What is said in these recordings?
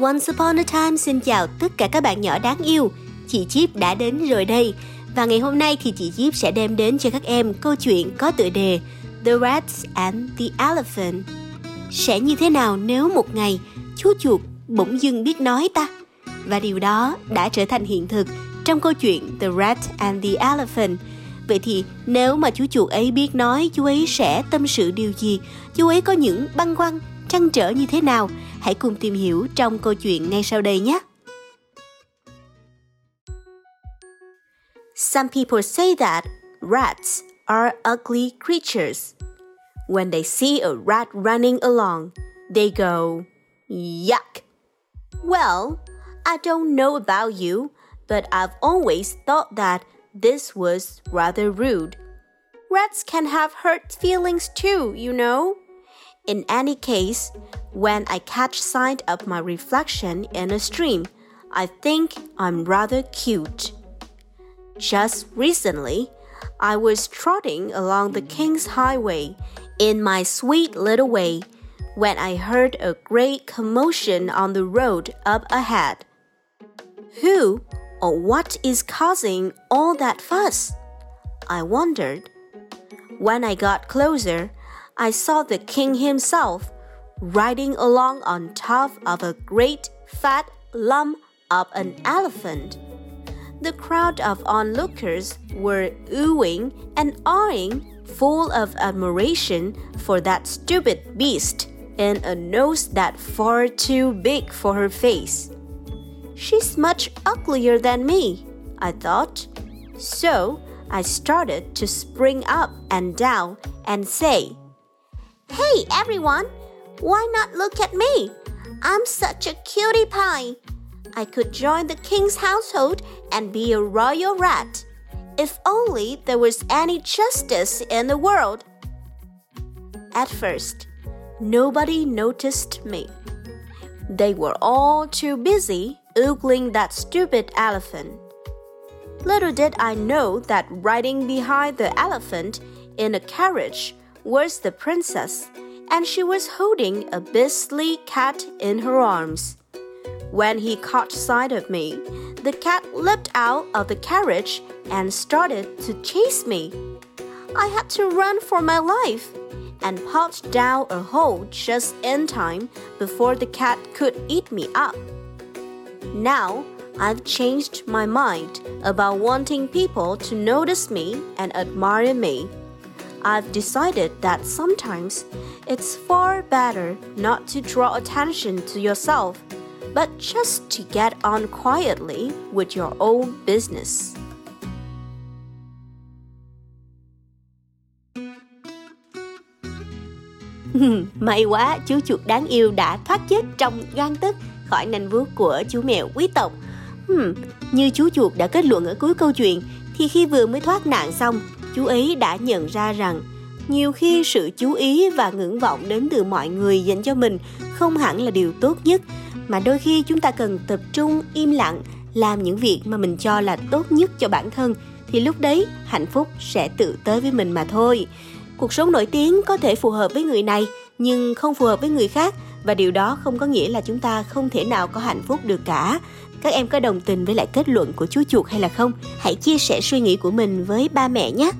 Once upon a time xin chào tất cả các bạn nhỏ đáng yêu. Chị Chip đã đến rồi đây. Và ngày hôm nay thì chị Chip sẽ đem đến cho các em câu chuyện có tựa đề The Rat and the Elephant. Sẽ như thế nào nếu một ngày chú chuột bỗng dưng biết nói ta? Và điều đó đã trở thành hiện thực trong câu chuyện The Rat and the Elephant. Vậy thì nếu mà chú chuột ấy biết nói, chú ấy sẽ tâm sự điều gì? Chú ấy có những băn khoăn, trăn trở như thế nào? Hãy cùng tìm hiểu trong câu chuyện ngay sau đây nhé! Some people say that rats are ugly creatures. When they see a rat running along, they go, yuck! Well, I don't know about you, but I've always thought that this was rather rude. Rats can have hurt feelings too, you know. In any case, when I catch sight of my reflection in a stream, I think I'm rather cute. Just recently, I was trotting along the King's Highway in my sweet little way when I heard a great commotion on the road up ahead. Who or what is causing all that fuss? I wondered. When I got closer, I saw the king himself riding along on top of a great fat lump of an elephant. The crowd of onlookers were oohing and aahing, full of admiration for that stupid beast and a nose that far too big for her face. She's much uglier than me, I thought. So I started to spring up and down and say, Hey everyone, why not look at me? I'm such a cutie pie. I could join the king's household and be a royal rat. If only there was any justice in the world. At first, nobody noticed me. They were all too busy ogling that stupid elephant. Little did I know that riding behind the elephant in a carriage was the princess, and she was holding a beastly cat in her arms. When he caught sight of me, the cat leapt out of the carriage and started to chase me. I had to run for my life and popped down a hole just in time before the cat could eat me up. Now, I've changed my mind about wanting people to notice me and admire me. I've decided that sometimes it's far better not to draw attention to yourself but just to get on quietly with your own business. May quá, chú chuột đáng yêu đã thoát chết trong gang tấc khỏi nanh vuốt của chú mèo quý tộc. Như chú chuột đã kết luận ở cuối câu chuyện, thì khi vừa mới thoát nạn xong, chú ấy đã nhận ra rằng nhiều khi sự chú ý và ngưỡng vọng đến từ mọi người dành cho mình không hẳn là điều tốt nhất, mà đôi khi chúng ta cần tập trung, im lặng, làm những việc mà mình cho là tốt nhất cho bản thân, thì lúc đấy hạnh phúc sẽ tự tới với mình mà thôi. Cuộc sống nổi tiếng có thể phù hợp với người này, nhưng không phù hợp với người khác, và điều đó không có nghĩa là chúng ta không thể nào có hạnh phúc được cả. Các em có đồng tình với lại kết luận của chú chuột hay là không? Hãy chia sẻ suy nghĩ của mình với ba mẹ nhé!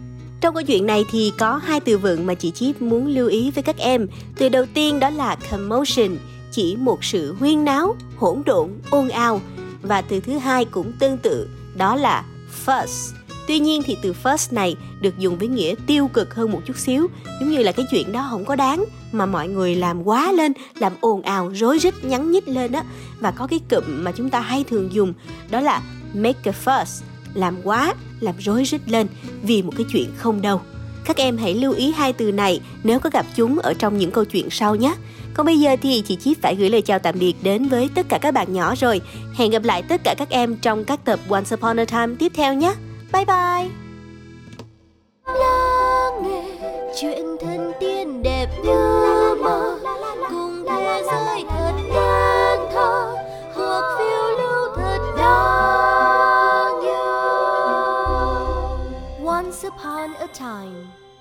Trong câu chuyện này thì có hai từ vựng mà chị Chip muốn lưu ý với các em. Từ đầu tiên đó là commotion, chỉ một sự huyên náo, hỗn độn, ồn ào. Và từ thứ hai cũng tương tự, đó là fuss. Tuy nhiên thì từ fuss này được dùng với nghĩa tiêu cực hơn một chút xíu, giống như là cái chuyện đó không có đáng mà mọi người làm quá lên, làm ồn ào, rối rít, nhắn nhít lên á. Và có cái cụm mà chúng ta hay thường dùng, đó là make a fuss, làm quá, làm rối rít lên vì một cái chuyện không đâu. Các em hãy lưu ý hai từ này nếu có gặp chúng ở trong những câu chuyện sau nhé. Còn bây giờ thì chị Chip phải gửi lời chào tạm biệt đến với tất cả các bạn nhỏ rồi. Hẹn gặp lại tất cả các em trong các tập Once Upon a Time tiếp theo nhé. Bye bye! Lắng nghe chuyện thần tiên đẹp như mơ, cùng thế giới thật nên thơ, hoặc phiêu lưu thật đáng yêu. Once Upon a Time.